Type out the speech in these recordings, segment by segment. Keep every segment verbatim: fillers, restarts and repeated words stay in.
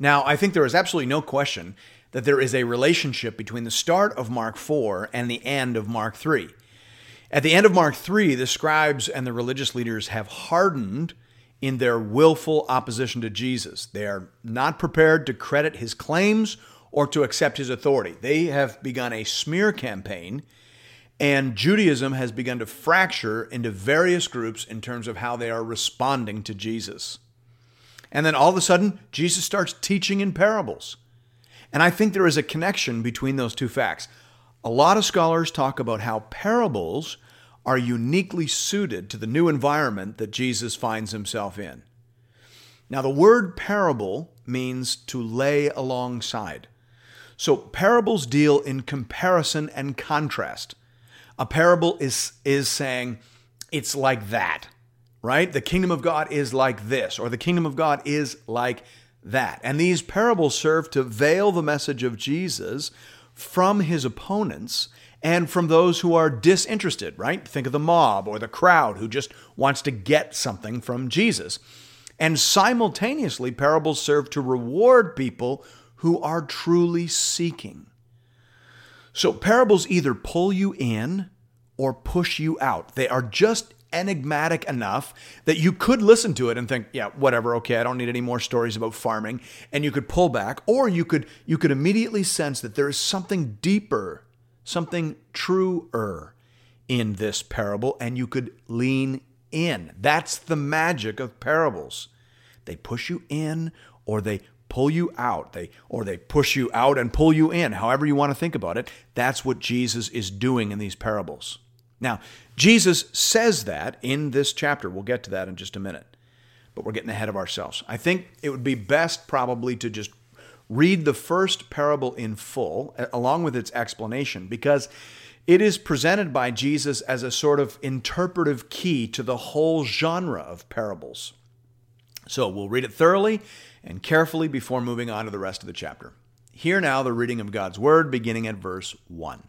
Now, I think there is absolutely no question that there is a relationship between the start of Mark four and the end of Mark three. At the end of Mark three, the scribes and the religious leaders have hardened in their willful opposition to Jesus. They are not prepared to credit his claims or to accept his authority. They have begun a smear campaign, and Judaism has begun to fracture into various groups in terms of how they are responding to Jesus. And then all of a sudden, Jesus starts teaching in parables. And I think there is a connection between those two facts. A lot of scholars talk about how parables are uniquely suited to the new environment that Jesus finds himself in. Now, the word parable means to lay alongside. So parables deal in comparison and contrast. A parable is, is saying, it's like that. Right? The kingdom of God is like this, or the kingdom of God is like that. And these parables serve to veil the message of Jesus from his opponents and from those who are disinterested, right? Think of the mob or the crowd who just wants to get something from Jesus. And simultaneously, parables serve to reward people who are truly seeking. So parables either pull you in or push you out. They are just enigmatic enough that you could listen to it and think, yeah, whatever, okay, I don't need any more stories about farming, and you could pull back, or you could you could immediately sense that there is something deeper, something truer in this parable, and you could lean in. That's the magic of parables. They push you in, or they pull you out, they or they push you out and pull you in, however you want to think about it. That's what Jesus is doing in these parables. Now, Jesus says that in this chapter. We'll get to that in just a minute, but we're getting ahead of ourselves. I think it would be best probably to just read the first parable in full, along with its explanation, because it is presented by Jesus as a sort of interpretive key to the whole genre of parables. So we'll read it thoroughly and carefully before moving on to the rest of the chapter. Hear now the reading of God's word, beginning at verse one.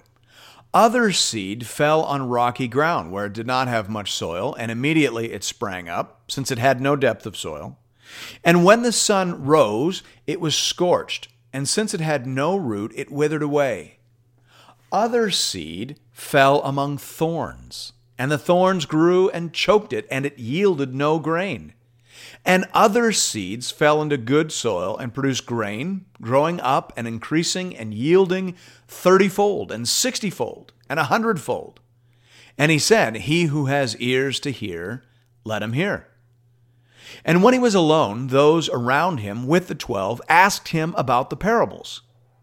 Other seed fell on rocky ground where it did not have much soil, and immediately it sprang up, since it had no depth of soil. And when the sun rose, it was scorched, and since it had no root, it withered away. Other seed fell among thorns, and the thorns grew and choked it, and it yielded no grain. And other seeds fell into good soil and produced grain, growing up and increasing and yielding thirtyfold and sixtyfold and a hundredfold. And he said, He who has ears to hear, let him hear. And when he was alone, those around him with the twelve asked him about the parables.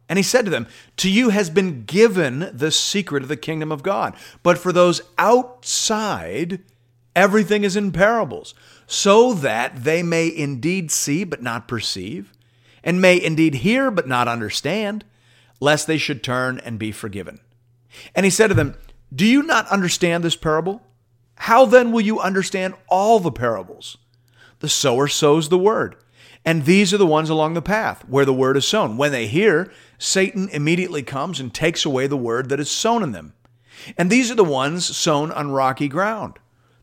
And he said to them, To you has been given the secret of the kingdom of God, but for those outside, everything is in parables, so that they may indeed see but not perceive, and may indeed hear but not understand, lest they should turn and be forgiven. And he said to them, Do you not understand this parable? How then will you understand all the parables? The sower sows the word, and these are the ones along the path where the word is sown. When they hear, Satan immediately comes and takes away the word that is sown in them. And these are the ones sown on rocky ground.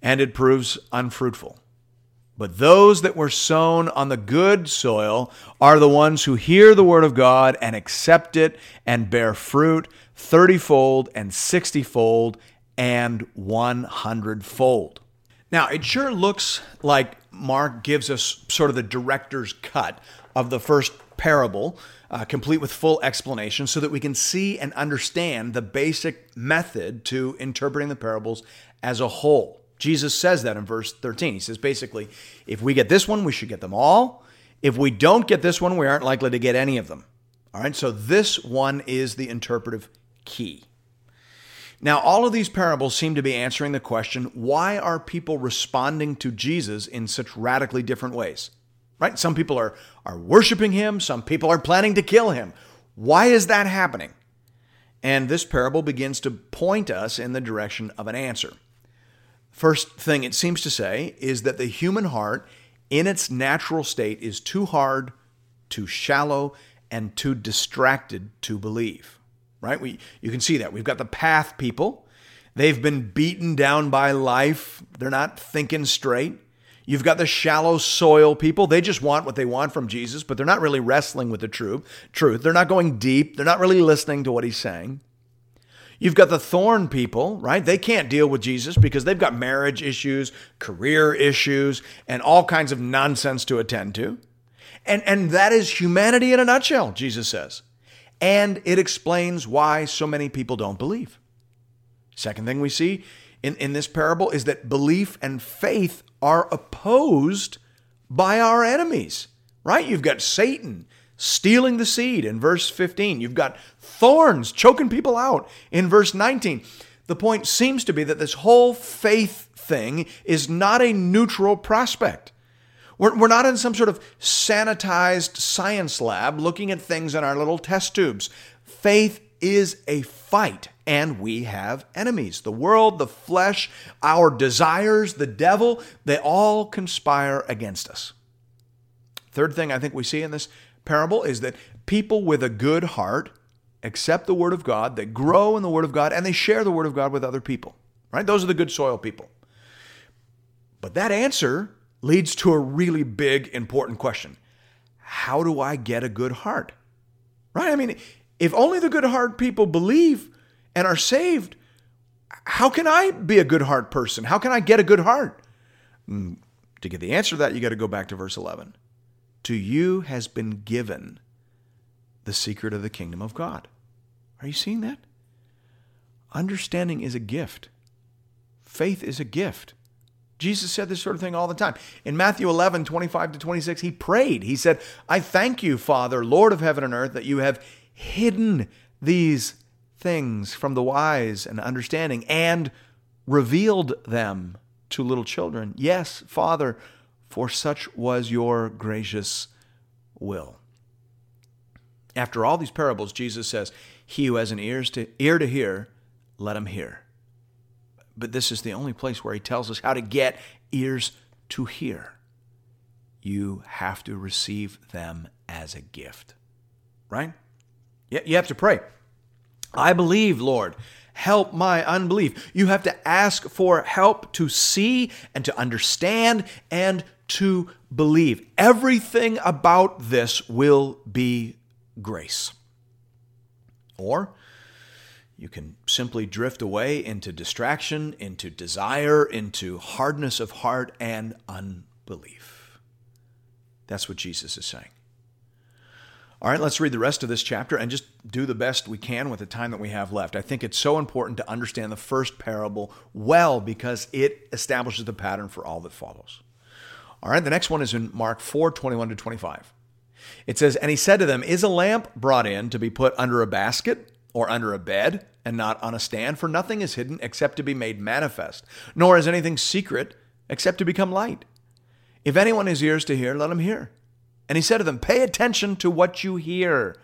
and it proves unfruitful. But those that were sown on the good soil are the ones who hear the word of God and accept it and bear fruit thirty-fold and sixty-fold and one hundred-fold. Now, it sure looks like Mark gives us sort of the director's cut of the first parable, uh, complete with full explanation, so that we can see and understand the basic method to interpreting the parables as a whole. Jesus says that in verse thirteen. He says, basically, if we get this one, we should get them all. If we don't get this one, we aren't likely to get any of them. All right, so this one is the interpretive key. Now, all of these parables seem to be answering the question, why are people responding to Jesus in such radically different ways? Right? Some people are, are worshiping him. Some people are planning to kill him. Why is that happening? And this parable begins to point us in the direction of an answer. First thing it seems to say is that the human heart in its natural state is too hard, too shallow, and too distracted to believe, right? We, you can see that. We've got the path people. They've been beaten down by life. They're not thinking straight. You've got the shallow soil people. They just want what they want from Jesus, but they're not really wrestling with the truth. Truth. They're not going deep. They're not really listening to what he's saying. You've got the thorn people, right? They can't deal with Jesus because they've got marriage issues, career issues, and all kinds of nonsense to attend to. And, and that is humanity in a nutshell, Jesus says. And it explains why so many people don't believe. Second thing we see in, in this parable is that belief and faith are opposed by our enemies, right? You've got Satan stealing the seed in verse fifteen. You've got thorns choking people out in verse nineteen. The point seems to be that this whole faith thing is not a neutral prospect. We're, we're not in some sort of sanitized science lab looking at things in our little test tubes. Faith is a fight, and we have enemies. The world, the flesh, our desires, the devil, they all conspire against us. Third thing I think we see in this parable is that people with a good heart accept the Word of God, they grow in the Word of God, and they share the Word of God with other people, right? Those are the good soil people. But that answer leads to a really big, important question. How do I get a good heart, right? I mean, if only the good heart people believe and are saved, how can I be a good heart person? How can I get a good heart? To get the answer to that, you got to go back to verse eleven. To you has been given the secret of the kingdom of God. Are you seeing that? Understanding is a gift. Faith is a gift. Jesus said this sort of thing all the time. In Matthew eleven, twenty-five to twenty-six, he prayed. He said, I thank you, Father, Lord of heaven and earth, that you have hidden these things from the wise and understanding and revealed them to little children. Yes, Father, for such was your gracious will. After all these parables, Jesus says, he who has an ears to, ear to hear, let him hear. But this is the only place where he tells us how to get ears to hear. You have to receive them as a gift, right? You have to pray. I believe, Lord. Help my unbelief. You have to ask for help to see and to understand and to believe. Everything about this will be grace. Or you can simply drift away into distraction, into desire, into hardness of heart and unbelief. That's what Jesus is saying. All right, let's read the rest of this chapter and just do the best we can with the time that we have left. I think it's so important to understand the first parable well because it establishes the pattern for all that follows. All right, the next one is in Mark four, twenty-one to twenty-five. It says, and he said to them, is a lamp brought in to be put under a basket or under a bed and not on a stand? For nothing is hidden except to be made manifest, nor is anything secret except to become light. If anyone has ears to hear, let him hear. And he said to them, pay attention to what you hear.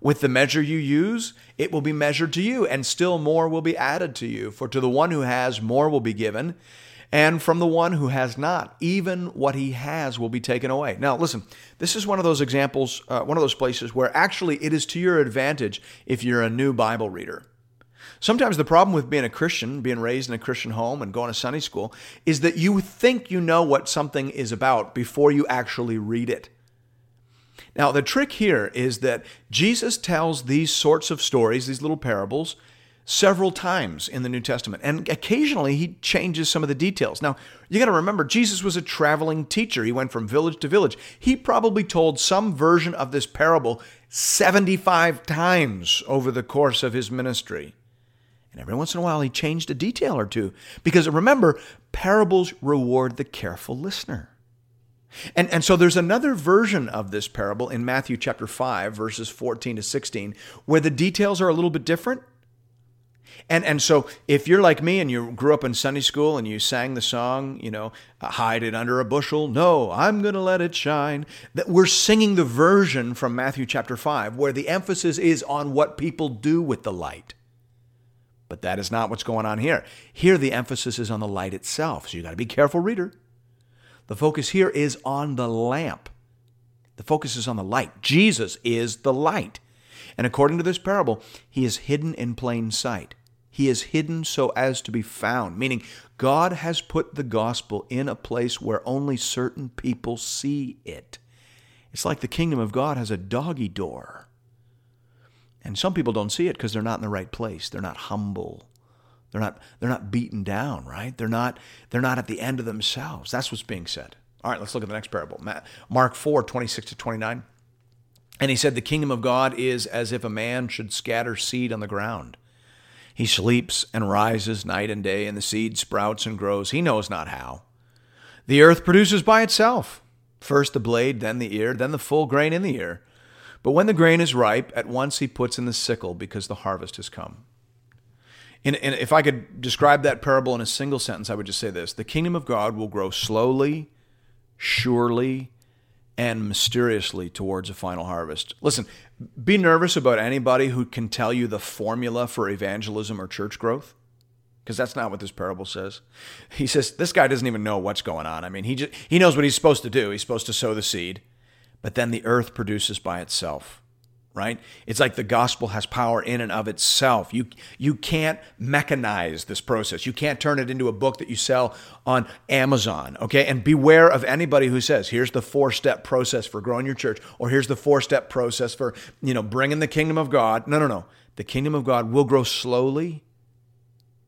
With the measure you use, it will be measured to you, and still more will be added to you. For to the one who has, more will be given, and from the one who has not, even what he has will be taken away. Now, listen, this is one of those examples, uh, one of those places where actually it is to your advantage if you're a new Bible reader. Sometimes the problem with being a Christian, being raised in a Christian home and going to Sunday school, is that you think you know what something is about before you actually read it. Now, the trick here is that Jesus tells these sorts of stories, these little parables, several times in the New Testament. And occasionally, he changes some of the details. Now, you got to remember, Jesus was a traveling teacher. He went from village to village. He probably told some version of this parable seventy-five times over the course of his ministry. And every once in a while, he changed a detail or two. Because remember, parables reward the careful listener. And, and so there's another version of this parable in Matthew chapter five, verses fourteen to sixteen, where the details are a little bit different. And and so if you're like me and you grew up in Sunday school and you sang the song, you know, hide it under a bushel, no, I'm going to let it shine, that we're singing the version from Matthew chapter five where the emphasis is on what people do with the light. But that is not what's going on here. Here the emphasis is on the light itself, so you got to be careful, reader. The focus here is on the lamp. The focus is on the light. Jesus is the light. And according to this parable, he is hidden in plain sight. He is hidden so as to be found, meaning God has put the gospel in a place where only certain people see it. It's like the kingdom of God has a doggy door. And some people don't see it because they're not in the right place. They're not humble. They're not, they're not beaten down, right? They're not, they're not at the end of themselves. That's what's being said. All right, let's look at the next parable. Mark four, twenty-six to twenty-nine. And he said, the kingdom of God is as if a man should scatter seed on the ground. He sleeps and rises night and day, and the seed sprouts and grows. He knows not how. The earth produces by itself, first the blade, then the ear, then the full grain in the ear. But when the grain is ripe, at once he puts in the sickle, because the harvest has come. And, and if I could describe that parable in a single sentence, I would just say this. The kingdom of God will grow slowly, surely, and mysteriously towards a final harvest. Listen, be nervous about anybody who can tell you the formula for evangelism or church growth, because that's not what this parable says. He says, this guy doesn't even know what's going on. I mean, he just, he knows what he's supposed to do. He's supposed to sow the seed, but then the earth produces by itself, right? It's like the gospel has power in and of itself. You, you can't mechanize this process. You can't turn it into a book that you sell on Amazon, okay? And beware of anybody who says, here's the four-step process for growing your church, or here's the four-step process for, you know, bringing the kingdom of God. No, no, no. The kingdom of God will grow slowly,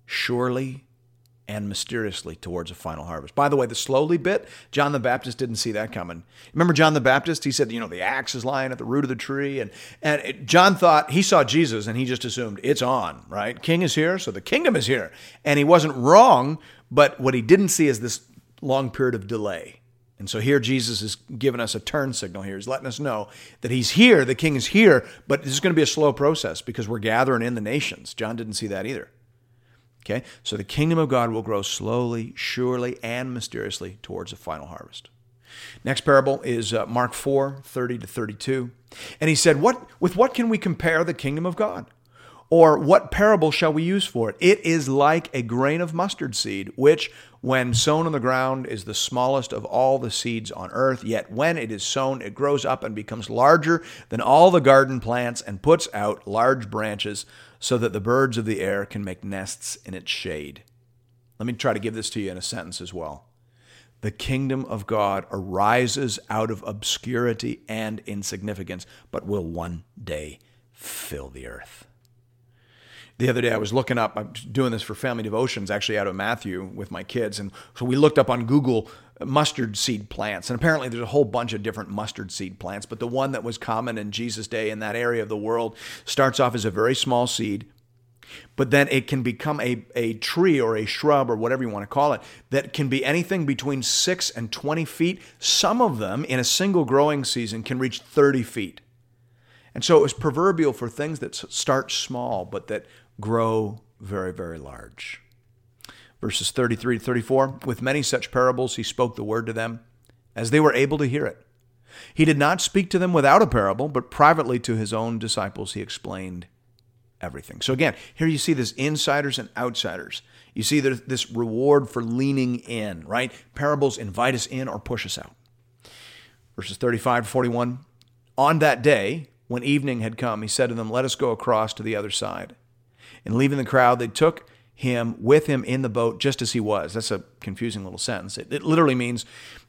surely, and mysteriously towards a final harvest. By the way, the slowly bit, John the Baptist didn't see that coming. Remember John the Baptist? He said, you know, the axe is lying at the root of the tree. And, and it, John thought, he saw Jesus and he just assumed it's on, right? King is here, so the kingdom is here. And he wasn't wrong, but what he didn't see is this long period of delay. And so here Jesus is giving us a turn signal here. He's letting us know that he's here, the king is here, but this is going to be a slow process because we're gathering in the nations. John didn't see that either. Okay, so the kingdom of God will grow slowly, surely, and mysteriously towards a final harvest. Next parable is uh, Mark four, thirty to thirty-two. And he said, "What with what can we compare the kingdom of God? Or what parable shall we use for it? It is like a grain of mustard seed, which when sown on the ground is the smallest of all the seeds on earth. Yet when it is sown, it grows up and becomes larger than all the garden plants and puts out large branches, so that the birds of the air can make nests in its shade." Let me try to give this to you in a sentence as well. The kingdom of God arises out of obscurity and insignificance, but will one day fill the earth. The other day I was looking up, I'm doing this for family devotions, actually out of Matthew with my kids, and so we looked up on Google mustard seed plants, and apparently there's a whole bunch of different mustard seed plants, but the one that was common in Jesus' day in that area of the world starts off as a very small seed, but then it can become a, a tree or a shrub or whatever you want to call it that can be anything between six and twenty feet. Some of them in a single growing season can reach thirty feet. And so it was proverbial for things that start small, but that grow very, very large. Verses thirty-three to thirty-four, with many such parables, he spoke the word to them as they were able to hear it. He did not speak to them without a parable, but privately to his own disciples, he explained everything. So again, here you see this insiders and outsiders. You see this reward for leaning in, right? Parables invite us in or push us out. Verses thirty-five to forty-one, on that day, when evening had come, he said to them, "Let us go across to the other side." And leaving the crowd, they took him with him in the boat just as he was. That's a confusing little sentence. It, it literally means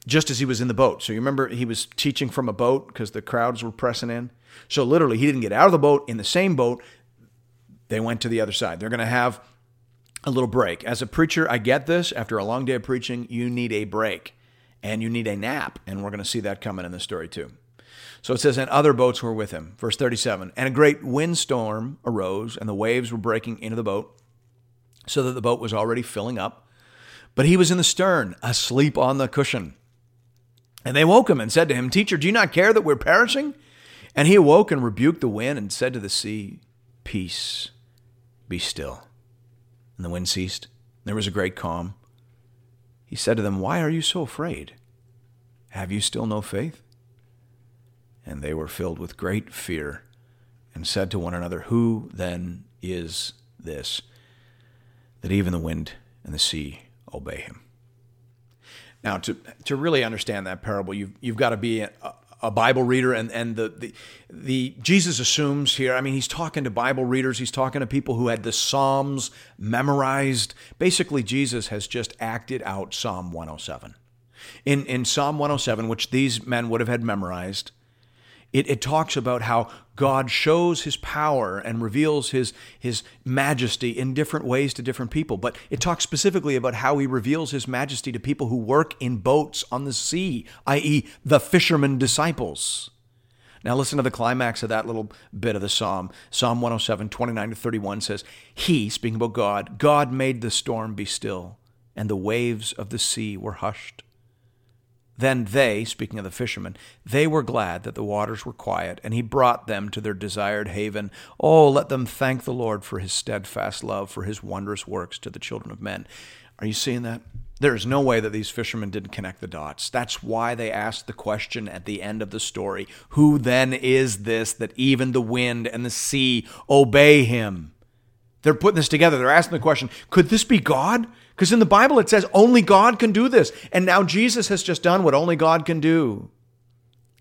just as he was in the boat. So you remember he was teaching from a boat because the crowds were pressing in. So literally he didn't get out of the boat. In the same boat, they went to the other side. They're going to have a little break. As a preacher, I get this. After a long day of preaching, you need a break and you need a nap. And we're going to see that coming in this story too. So it says, and other boats were with him. Verse thirty-seven, and a great windstorm arose and the waves were breaking into the boat, so that the boat was already filling up. But he was in the stern, asleep on the cushion. And they woke him and said to him, Teacher, do you not care that we're perishing? And he awoke and rebuked the wind and said to the sea, Peace, be still. And the wind ceased. There was a great calm. He said to them, Why are you so afraid? Have you still no faith? And they were filled with great fear and said to one another, Who then is this, that even the wind and the sea obey him? Now, to to really understand that parable, you've, you've got to be a, a Bible reader, and, and the, the the Jesus assumes here, I mean, he's talking to Bible readers, he's talking to people who had the Psalms memorized. Basically, Jesus has just acted out Psalm one oh seven. In, in Psalm one oh seven, which these men would have had memorized, It, it talks about how God shows his power and reveals his, his majesty in different ways to different people. But it talks specifically about how he reveals his majesty to people who work in boats on the sea, that is the fishermen disciples. Now listen to the climax of that little bit of the Psalm. Psalm one oh seven, twenty-nine to thirty-one says, He, speaking about God, God made the storm be still, and the waves of the sea were hushed. Then they, speaking of the fishermen, they were glad that the waters were quiet, and he brought them to their desired haven. Oh, let them thank the Lord for his steadfast love, for his wondrous works to the children of men. Are you seeing that? There is no way that these fishermen didn't connect the dots. That's why they asked the question at the end of the story, Who then is this that even the wind and the sea obey him? They're putting this together. They're asking the question, could this be God? Because in the Bible it says only God can do this. And now Jesus has just done what only God can do.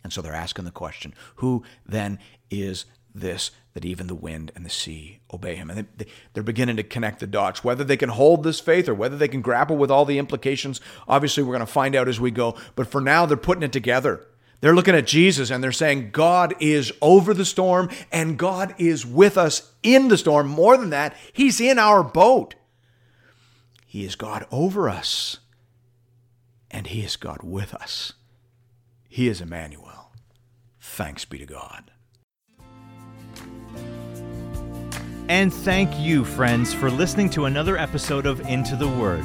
And so they're asking the question, who then is this that even the wind and the sea obey him? And they, they're beginning to connect the dots. Whether they can hold this faith or whether they can grapple with all the implications, obviously we're going to find out as we go. But for now, they're putting it together. They're looking at Jesus and they're saying, God is over the storm and God is with us in the storm. More than that, he's in our boat. He is God over us and he is God with us. He is Emmanuel. Thanks be to God. And thank you, friends, for listening to another episode of Into the Word.